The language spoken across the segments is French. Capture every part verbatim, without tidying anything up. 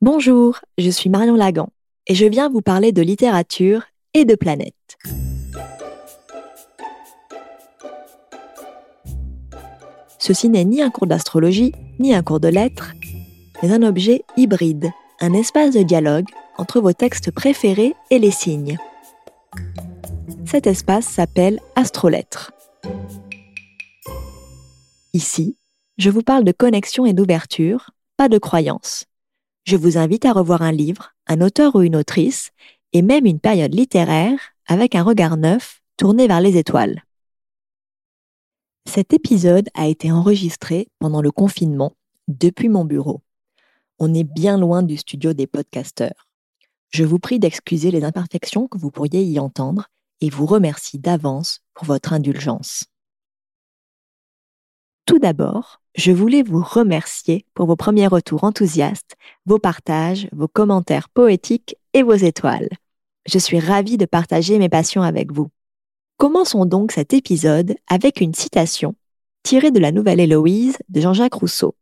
Bonjour, je suis Marion Lagan et je viens vous parler de littérature et de planètes. Ceci n'est ni un cours d'astrologie, ni un cours de lettres, mais un objet hybride, un espace de dialogue entre vos textes préférés et les signes. Cet espace s'appelle Astrolettre. Ici, je vous parle de connexion et d'ouverture, pas de croyance. Je vous invite à revoir un livre, un auteur ou une autrice, et même une période littéraire, avec un regard neuf, tourné vers les étoiles. Cet épisode a été enregistré pendant le confinement, depuis mon bureau. On est bien loin du studio des podcasteurs. Je vous prie d'excuser les imperfections que vous pourriez y entendre et vous remercie d'avance pour votre indulgence. Tout d'abord, je voulais vous remercier pour vos premiers retours enthousiastes, vos partages, vos commentaires poétiques et vos étoiles. Je suis ravie de partager mes passions avec vous. Commençons donc cet épisode avec une citation tirée de la Nouvelle Héloïse de Jean-Jacques Rousseau.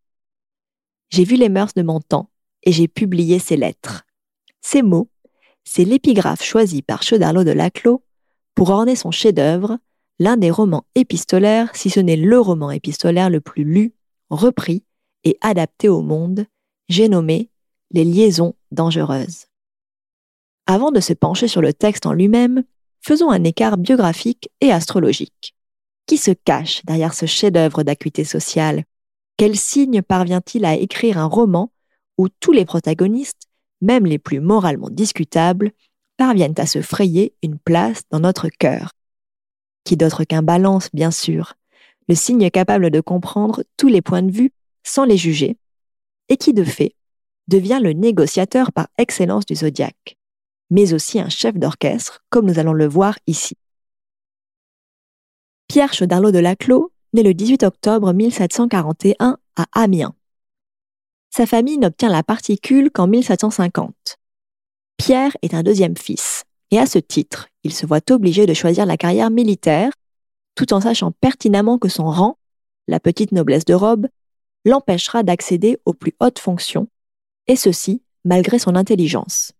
J'ai vu les mœurs de mon temps et j'ai publié ces lettres. Ces mots, c'est l'épigraphe choisie par Choderlos de Laclos pour orner son chef-d'œuvre, l'un des romans épistolaires, si ce n'est le roman épistolaire le plus lu, repris et adapté au monde, j'ai nommé « Les liaisons dangereuses ». Avant de se pencher sur le texte en lui-même, faisons un écart biographique et astrologique. Qui se cache derrière ce chef-d'œuvre d'acuité sociale? Quel signe parvient-il à écrire un roman où tous les protagonistes, même les plus moralement discutables, parviennent à se frayer une place dans notre cœur? Qui d'autre qu'un balance, bien sûr, le signe capable de comprendre tous les points de vue sans les juger, et qui, de fait, devient le négociateur par excellence du Zodiac, mais aussi un chef d'orchestre, comme nous allons le voir ici. Pierre Choderlos de Laclos naît le dix-huit octobre mille sept cent quarante et un à Amiens. Sa famille n'obtient la particule qu'en mille sept cent cinquante. Pierre est un deuxième fils, et à ce titre, il se voit obligé de choisir la carrière militaire, tout en sachant pertinemment que son rang, la petite noblesse de robe, l'empêchera d'accéder aux plus hautes fonctions, et ceci malgré son intelligence.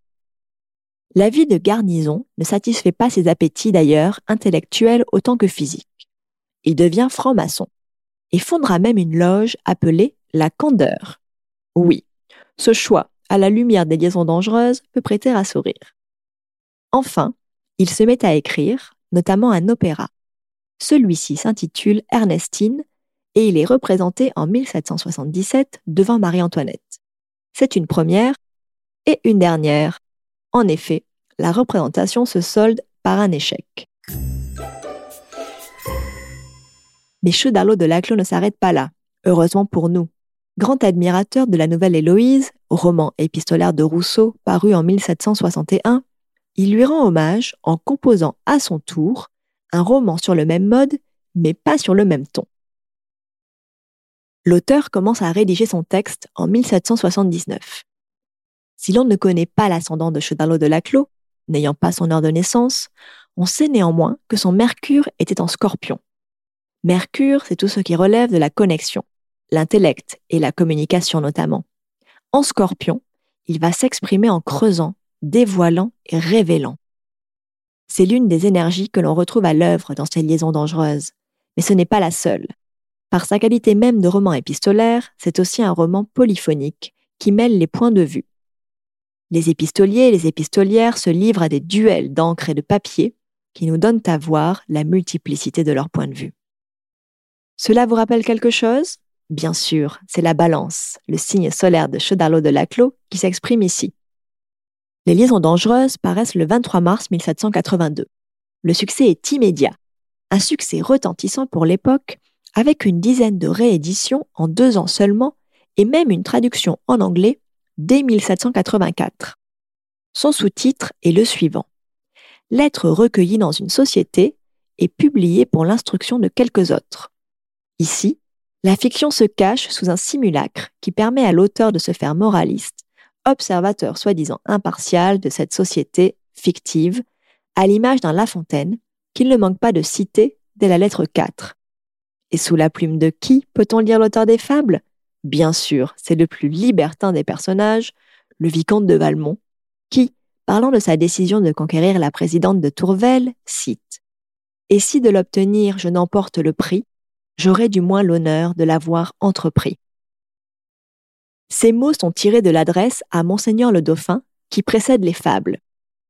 La vie de garnison ne satisfait pas ses appétits d'ailleurs, intellectuels autant que physiques. Il devient franc-maçon, et fondera même une loge appelée la Candeur. Oui, ce choix, à la lumière des liaisons dangereuses, peut prêter à sourire. Enfin, il se met à écrire, notamment un opéra. Celui-ci s'intitule Ernestine et il est représenté en mille sept cent soixante-dix-sept devant Marie-Antoinette. C'est une première et une dernière. En effet, la représentation se solde par un échec. Mais Choderlos de Laclos ne s'arrête pas là, heureusement pour nous. Grand admirateur de la Nouvelle Héloïse, roman épistolaire de Rousseau paru en mille sept cent soixante et un, il lui rend hommage en composant à son tour un roman sur le même mode, mais pas sur le même ton. L'auteur commence à rédiger son texte en mille sept cent soixante-dix-neuf. Si l'on ne connaît pas l'ascendant de Choderlos de Laclos, n'ayant pas son heure de naissance, on sait néanmoins que son Mercure était en Scorpion. Mercure, c'est tout ce qui relève de la connexion, l'intellect et la communication notamment. En Scorpion, il va s'exprimer en creusant, dévoilant et révélant. C'est l'une des énergies que l'on retrouve à l'œuvre dans ces liaisons dangereuses, mais ce n'est pas la seule. Par sa qualité même de roman épistolaire, c'est aussi un roman polyphonique qui mêle les points de vue. Les épistoliers et les épistolières se livrent à des duels d'encre et de papier qui nous donnent à voir la multiplicité de leurs points de vue. Cela vous rappelle quelque chose? Bien sûr, c'est la balance, le signe solaire de Choderlos de Laclos qui s'exprime ici. Les liaisons dangereuses paraissent le vingt-trois mars mille sept cent quatre-vingt-deux. Le succès est immédiat, un succès retentissant pour l'époque, avec une dizaine de rééditions en deux ans seulement et même une traduction en anglais dès mille sept cent quatre-vingt-quatre. Son sous-titre est le suivant : Lettres recueillies dans une société et publiées pour l'instruction de quelques autres. Ici, la fiction se cache sous un simulacre qui permet à l'auteur de se faire moraliste, observateur soi-disant impartial de cette société fictive, à l'image d'un La Fontaine qu'il ne manque pas de citer dès la lettre quatre. Et sous la plume de qui peut-on lire l'auteur des fables ? Bien sûr, c'est le plus libertin des personnages, le vicomte de Valmont, qui, parlant de sa décision de conquérir la présidente de Tourvel, cite « Et si de l'obtenir je n'emporte le prix, j'aurai du moins l'honneur de l'avoir entrepris. » Ces mots sont tirés de l'adresse à Monseigneur le Dauphin, qui précède les fables.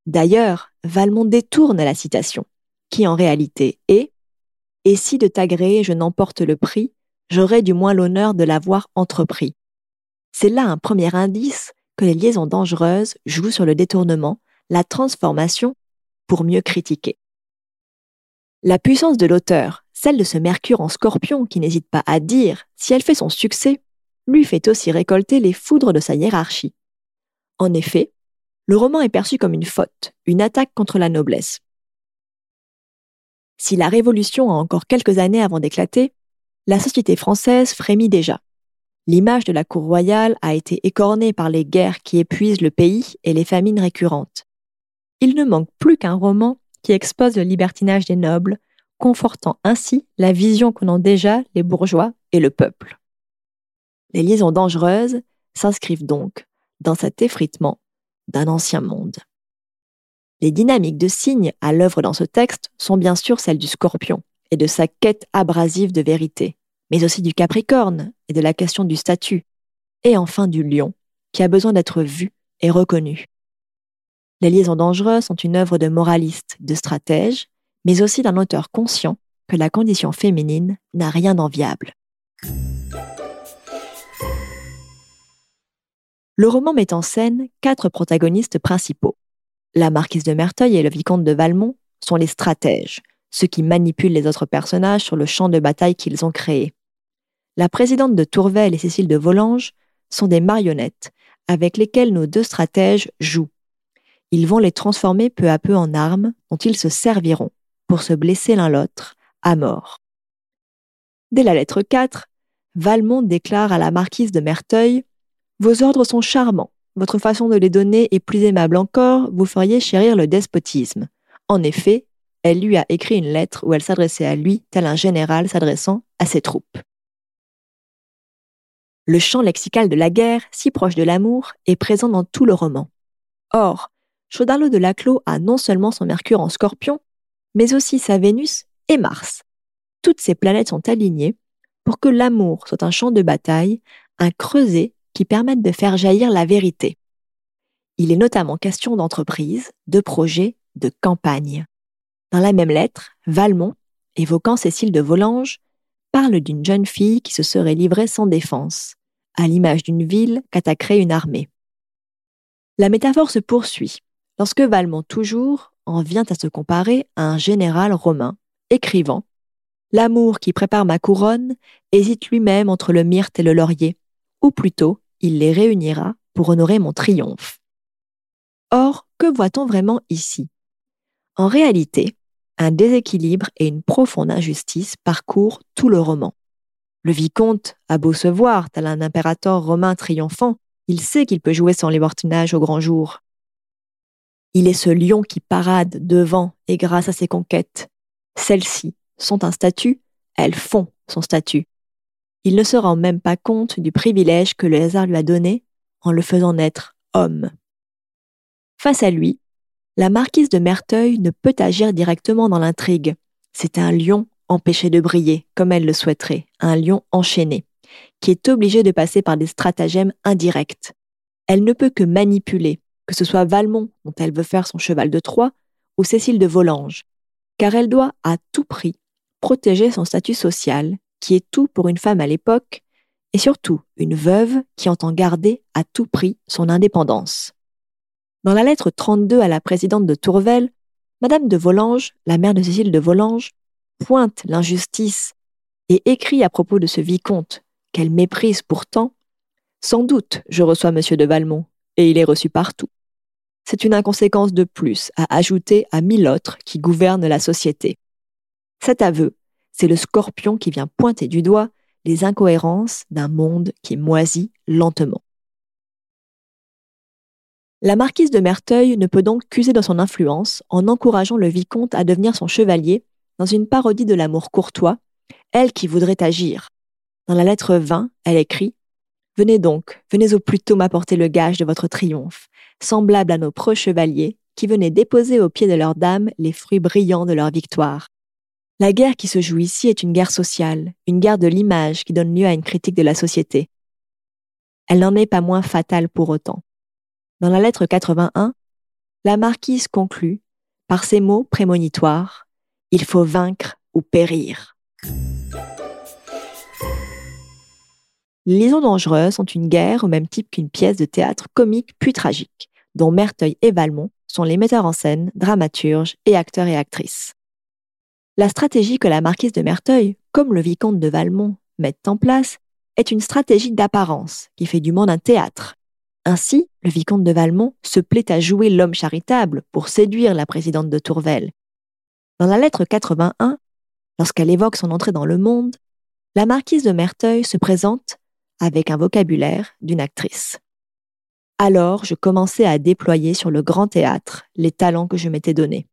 D'ailleurs, Valmont détourne la citation, qui en réalité est « Et si de t'agréer je n'emporte le prix, j'aurai du moins l'honneur de l'avoir entrepris. » C'est là un premier indice que les liaisons dangereuses jouent sur le détournement, la transformation, pour mieux critiquer. La puissance de l'auteur, celle de ce Mercure en scorpion qui n'hésite pas à dire, si elle fait son succès, lui fait aussi récolter les foudres de sa hiérarchie. En effet, le roman est perçu comme une faute, une attaque contre la noblesse. Si la Révolution a encore quelques années avant d'éclater, la société française frémit déjà. L'image de la cour royale a été écornée par les guerres qui épuisent le pays et les famines récurrentes. Il ne manque plus qu'un roman qui expose le libertinage des nobles, confortant ainsi la vision qu'en ont déjà les bourgeois et le peuple. Les liaisons dangereuses s'inscrivent donc dans cet effritement d'un ancien monde. Les dynamiques de signes à l'œuvre dans ce texte sont bien sûr celles du scorpion et de sa quête abrasive de vérité, mais aussi du Capricorne et de la question du statut, et enfin du Lion, qui a besoin d'être vu et reconnu. Les liaisons dangereuses sont une œuvre de moraliste, de stratège, mais aussi d'un auteur conscient que la condition féminine n'a rien d'enviable. Le roman met en scène quatre protagonistes principaux. La marquise de Merteuil et le vicomte de Valmont sont les stratèges, ceux qui manipulent les autres personnages sur le champ de bataille qu'ils ont créé. La présidente de Tourvel et Cécile de Volange sont des marionnettes avec lesquelles nos deux stratèges jouent. Ils vont les transformer peu à peu en armes dont ils se serviront pour se blesser l'un l'autre à mort. Dès la lettre quatre, Valmont déclare à la marquise de Merteuil « Vos ordres sont charmants, votre façon de les donner est plus aimable encore, vous feriez chérir le despotisme. » En effet, elle lui a écrit une lettre où elle s'adressait à lui, tel un général s'adressant à ses troupes. Le champ lexical de la guerre, si proche de l'amour, est présent dans tout le roman. Or, Choderlos de Laclos a non seulement son Mercure en Scorpion, mais aussi sa Vénus et Mars. Toutes ces planètes sont alignées pour que l'amour soit un champ de bataille, un creuset qui permette de faire jaillir la vérité. Il est notamment question d'entreprise, de projet, de campagne. Dans la même lettre, Valmont, évoquant Cécile de Volange, parle d'une jeune fille qui se serait livrée sans défense, à l'image d'une ville qu'attaquerait une armée. La métaphore se poursuit, lorsque Valmont toujours en vient à se comparer à un général romain, écrivant « L'amour qui prépare ma couronne hésite lui-même entre le myrte et le laurier, ou plutôt il les réunira pour honorer mon triomphe. » Or, que voit-on vraiment ici ? En réalité, un déséquilibre et une profonde injustice parcourent tout le roman. Le vicomte a beau se voir tel un impérator romain triomphant, il sait qu'il peut jouer son libertinage au grand jour. Il est ce lion qui parade devant et grâce à ses conquêtes. Celles-ci sont un statut, elles font son statut. Il ne se rend même pas compte du privilège que le hasard lui a donné en le faisant naître homme. Face à lui, la marquise de Merteuil ne peut agir directement dans l'intrigue. C'est un lion empêché de briller, comme elle le souhaiterait, un lion enchaîné, qui est obligé de passer par des stratagèmes indirects. Elle ne peut que manipuler, que ce soit Valmont, dont elle veut faire son cheval de Troie, ou Cécile de Volange, car elle doit à tout prix protéger son statut social, qui est tout pour une femme à l'époque, et surtout une veuve qui entend garder à tout prix son indépendance. Dans la lettre trente-deux à la présidente de Tourvel, Madame de Volange, la mère de Cécile de Volange, pointe l'injustice et écrit à propos de ce vicomte, qu'elle méprise pourtant, Sans doute, je reçois M. de Valmont, et il est reçu partout. C'est une inconséquence de plus à ajouter à mille autres qui gouvernent la société. Cet aveu, c'est le scorpion qui vient pointer du doigt les incohérences d'un monde qui moisit lentement. La marquise de Merteuil ne peut donc qu'user de son influence en encourageant le vicomte à devenir son chevalier dans une parodie de l'amour courtois, elle qui voudrait agir. Dans la lettre vingt, elle écrit « Venez donc, venez au plus tôt m'apporter le gage de votre triomphe, semblable à nos preux chevaliers qui venaient déposer aux pieds de leurs dames les fruits brillants de leur victoire. » La guerre qui se joue ici est une guerre sociale, une guerre de l'image qui donne lieu à une critique de la société. Elle n'en est pas moins fatale pour autant. Dans la lettre quatre-vingt-un, la marquise conclut, par ces mots prémonitoires, « Il faut vaincre ou périr ». Les liaisons dangereuses sont une guerre au même type qu'une pièce de théâtre comique puis tragique, dont Merteuil et Valmont sont les metteurs en scène, dramaturges et acteurs et actrices. La stratégie que la marquise de Merteuil, comme le vicomte de Valmont, mettent en place est une stratégie d'apparence qui fait du monde un théâtre. Ainsi, le vicomte de Valmont se plaît à jouer l'homme charitable pour séduire la présidente de Tourvel. Dans la lettre quatre-vingt-un, lorsqu'elle évoque son entrée dans le monde, la marquise de Merteuil se présente avec un vocabulaire d'une actrice. « Alors, je commençais à déployer sur le grand théâtre les talents que je m'étais donnés. »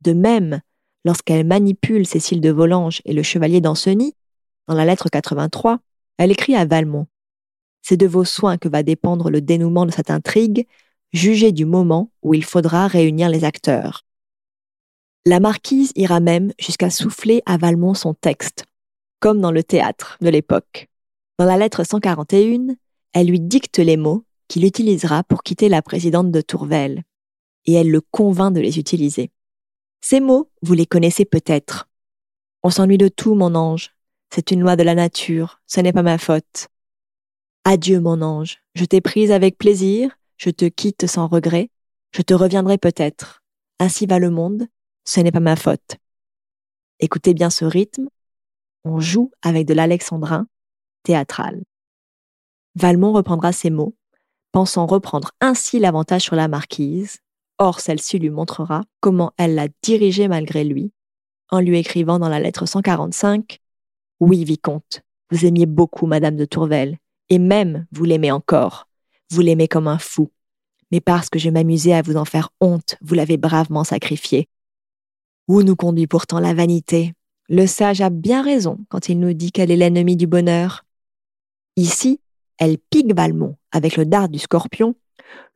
De même, lorsqu'elle manipule Cécile de Volange et le chevalier d'Anceny, dans la lettre quatre-vingt-trois, elle écrit à Valmont « C'est de vos soins que va dépendre le dénouement de cette intrigue, jugez du moment où il faudra réunir les acteurs. » La marquise ira même jusqu'à souffler à Valmont son texte, comme dans le théâtre de l'époque. Dans la lettre cent quarante et un, elle lui dicte les mots qu'il utilisera pour quitter la présidente de Tourvel, et elle le convainc de les utiliser. Ces mots, vous les connaissez peut-être. « On s'ennuie de tout, mon ange. C'est une loi de la nature, ce n'est pas ma faute. »« Adieu, mon ange. Je t'ai prise avec plaisir, je te quitte sans regret, je te reviendrai peut-être. Ainsi va le monde, ce n'est pas ma faute. » Écoutez bien ce rythme. On joue avec de l'alexandrin théâtral. Valmont reprendra ces mots, pensant reprendre ainsi l'avantage sur la marquise. Or, celle-ci lui montrera comment elle l'a dirigé malgré lui, en lui écrivant dans la lettre cent quarante-cinq « Oui, vicomte, vous aimiez beaucoup Madame de Tourvel, et même vous l'aimez encore. Vous l'aimez comme un fou. Mais parce que je m'amusais à vous en faire honte, vous l'avez bravement sacrifiée. Où nous conduit pourtant la vanité? Le sage a bien raison quand il nous dit qu'elle est l'ennemie du bonheur. » Ici, elle pique Valmont avec le dard du scorpion,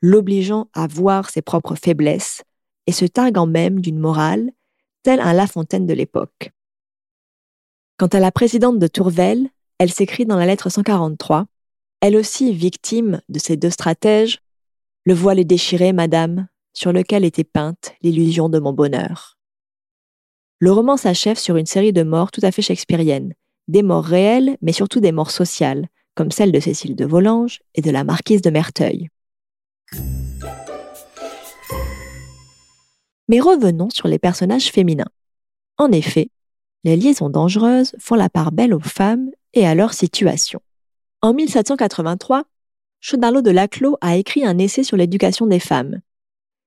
l'obligeant à voir ses propres faiblesses et se targuant même d'une morale, tel un La Fontaine de l'époque. Quant à la présidente de Tourvel, elle s'écrit dans la lettre cent quarante-trois, elle aussi victime de ces deux stratèges, « Le voile est déchiré, madame, sur lequel était peinte l'illusion de mon bonheur. » Le roman s'achève sur une série de morts tout à fait shakespeariennes, des morts réelles, mais surtout des morts sociales, comme celle de Cécile de Volange et de la marquise de Merteuil. Mais revenons sur les personnages féminins. En effet, les liaisons dangereuses font la part belle aux femmes et à leur situation. En mille sept cent quatre-vingt-trois, Choderlos de Laclos a écrit un essai sur l'éducation des femmes.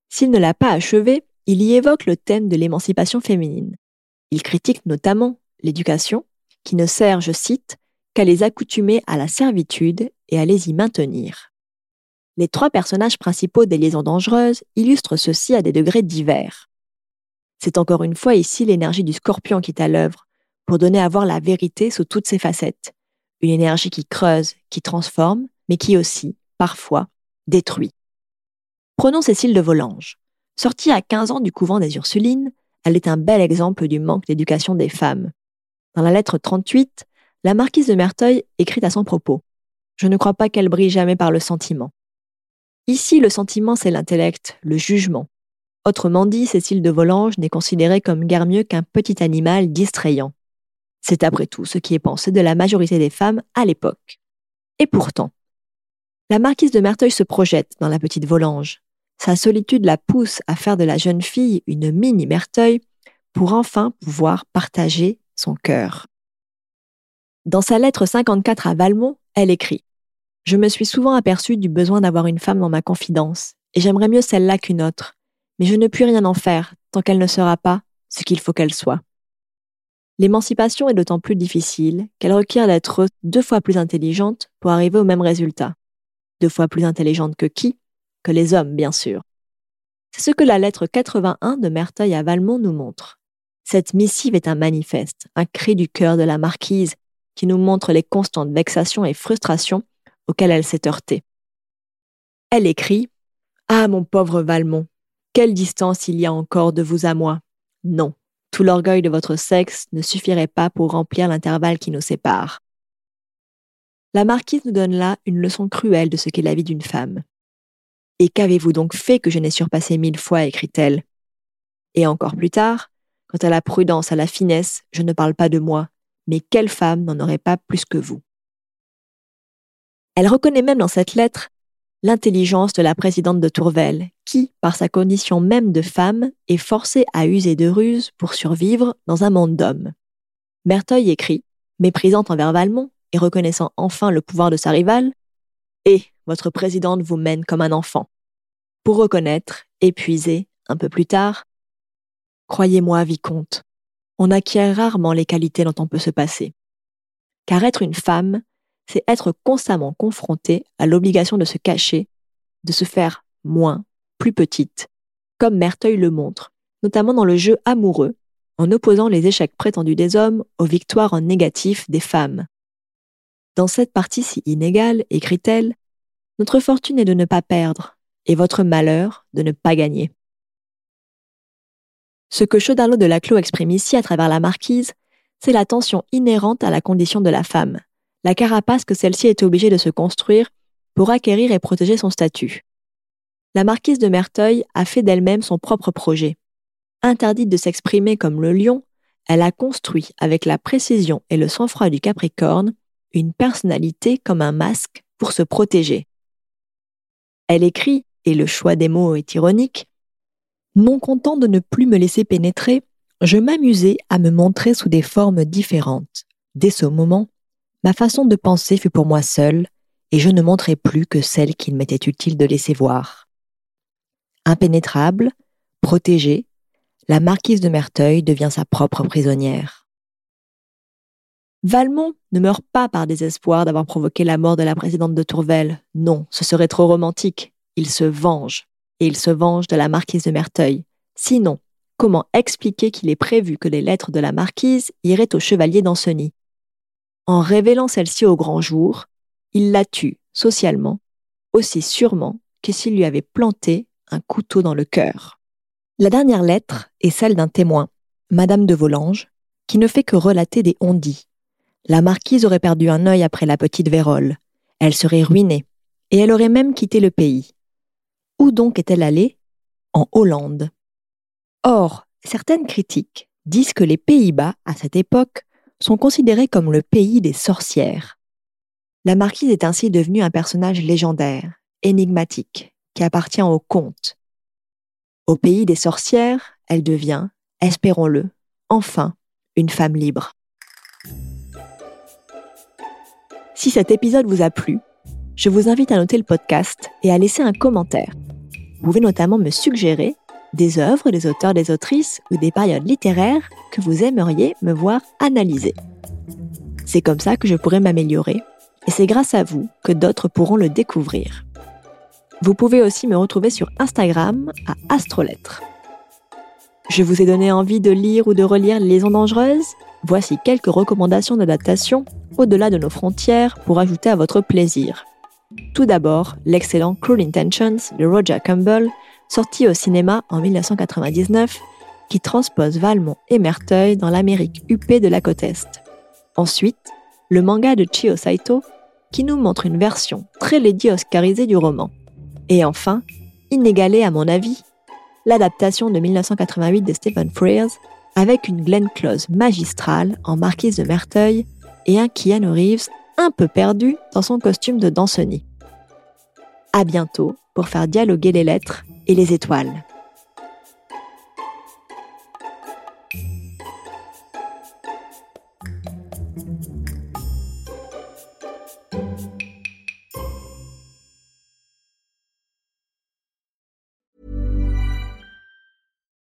S'il ne l'a pas achevé, il y évoque le thème de l'émancipation féminine. Il critique notamment l'éducation, qui ne sert, je cite, qu'à les accoutumer à la servitude et à les y maintenir. Les trois personnages principaux des liaisons dangereuses illustrent ceci à des degrés divers. C'est encore une fois ici l'énergie du scorpion qui est à l'œuvre, pour donner à voir la vérité sous toutes ses facettes. Une énergie qui creuse, qui transforme, mais qui aussi, parfois, détruit. Prenons Cécile de Volange. Sortie à quinze ans du couvent des Ursulines, elle est un bel exemple du manque d'éducation des femmes. Dans la lettre trente-huit, la marquise de Merteuil écrit à son propos « Je ne crois pas qu'elle brille jamais par le sentiment. » Ici, le sentiment, c'est l'intellect, le jugement. Autrement dit, Cécile de Volange n'est considérée comme guère mieux qu'un petit animal distrayant. C'est après tout ce qui est pensé de la majorité des femmes à l'époque. Et pourtant, la marquise de Merteuil se projette dans la petite Volange. Sa solitude la pousse à faire de la jeune fille une mini-Merteuil pour enfin pouvoir partager son cœur. Dans sa lettre cinquante-quatre à Valmont, elle écrit Je me suis souvent aperçue du besoin d'avoir une femme dans ma confidence, et j'aimerais mieux celle-là qu'une autre, mais je ne puis rien en faire tant qu'elle ne sera pas ce qu'il faut qu'elle soit. L'émancipation est d'autant plus difficile qu'elle requiert d'être deux fois plus intelligente pour arriver au même résultat. Deux fois plus intelligente que qui ? Que les hommes, bien sûr. C'est ce que la lettre quatre-vingt-un de Merteuil à Valmont nous montre. Cette missive est un manifeste, un cri du cœur de la marquise qui nous montre les constantes vexations et frustrations auxquelles elle s'est heurtée. Elle écrit « Ah, mon pauvre Valmont, quelle distance il y a encore de vous à moi. Non, tout l'orgueil de votre sexe ne suffirait pas pour remplir l'intervalle qui nous sépare. » La marquise nous donne là une leçon cruelle de ce qu'est la vie d'une femme. « Et qu'avez-vous donc fait que je n'ai surpassé mille fois ?» écrit-elle. Et encore plus tard, « Quant à la prudence, à la finesse, je ne parle pas de moi, mais quelle femme n'en aurait pas plus que vous ?» Elle reconnaît même dans cette lettre l'intelligence de la présidente de Tourvel, qui, par sa condition même de femme, est forcée à user de ruses pour survivre dans un monde d'hommes. Merteuil écrit, méprisante envers Valmont et reconnaissant enfin le pouvoir de sa rivale, « Et votre présidente vous mène comme un enfant. » Pour reconnaître, épuisée, un peu plus tard, « Croyez-moi, vicomte, on acquiert rarement les qualités dont on peut se passer. Car être une femme, c'est être constamment confrontée à l'obligation de se cacher, de se faire moins, plus petite, comme Merteuil le montre, notamment dans le jeu amoureux, en opposant les échecs prétendus des hommes aux victoires en négatif des femmes. Dans cette partie si inégale, écrit-elle, « Notre fortune est de ne pas perdre, et votre malheur de ne pas gagner. » Ce que Choderlos de Laclos exprime ici à travers la marquise, c'est la tension inhérente à la condition de la femme, la carapace que celle-ci est obligée de se construire pour acquérir et protéger son statut. La marquise de Merteuil a fait d'elle-même son propre projet. Interdite de s'exprimer comme le lion, elle a construit, avec la précision et le sang-froid du Capricorne, une personnalité comme un masque pour se protéger. Elle écrit, et le choix des mots est ironique, « Non content de ne plus me laisser pénétrer, je m'amusais à me montrer sous des formes différentes. Dès ce moment, ma façon de penser fut pour moi seule, et je ne montrai plus que celle qu'il m'était utile de laisser voir. » Impénétrable, protégée, la marquise de Merteuil devient sa propre prisonnière. Valmont ne meurt pas par désespoir d'avoir provoqué la mort de la présidente de Tourvel. Non, ce serait trop romantique. Il se venge, et il se venge de la marquise de Merteuil. Sinon, comment expliquer qu'il est prévu que les lettres de la marquise iraient au chevalier d'Anceny ? En révélant celle-ci au grand jour, il la tue, socialement, aussi sûrement que s'il lui avait planté un couteau dans le cœur. La dernière lettre est celle d'un témoin, Madame de Volange, qui ne fait que relater des on-dit. La marquise aurait perdu un œil après la petite Vérole. Elle serait ruinée, et elle aurait même quitté le pays. Où donc est-elle allée ? En Hollande. Or, certaines critiques disent que les Pays-Bas, à cette époque, sont considérés comme le pays des sorcières. La marquise est ainsi devenue un personnage légendaire, énigmatique, qui appartient au conte. Au pays des sorcières, elle devient, espérons-le, enfin, une femme libre. Si cet épisode vous a plu, je vous invite à noter le podcast et à laisser un commentaire. Vous pouvez notamment me suggérer des œuvres, des auteurs, des autrices ou des périodes littéraires que vous aimeriez me voir analyser. C'est comme ça que je pourrai m'améliorer et c'est grâce à vous que d'autres pourront le découvrir. Vous pouvez aussi me retrouver sur Instagram à Astrolettre. Je vous ai donné envie de lire ou de relire Les liaisons dangereuses ? Voici quelques recommandations d'adaptation au-delà de nos frontières pour ajouter à votre plaisir. Tout d'abord, l'excellent Cruel Intentions de Roger Campbell, sorti au cinéma en mille neuf cent quatre-vingt-dix-neuf, qui transpose Valmont et Merteuil dans l'Amérique huppée de la côte Est. Ensuite, le manga de Chiyo Saito, qui nous montre une version très lady oscarisée du roman. Et enfin, inégalée à mon avis, l'adaptation de mille neuf cent quatre-vingt-huit de Stephen Frears, avec une Glenn Close magistrale en marquise de Merteuil et un Keanu Reeves un peu perdu dans son costume de Danceny. À bientôt pour faire dialoguer les lettres et les étoiles.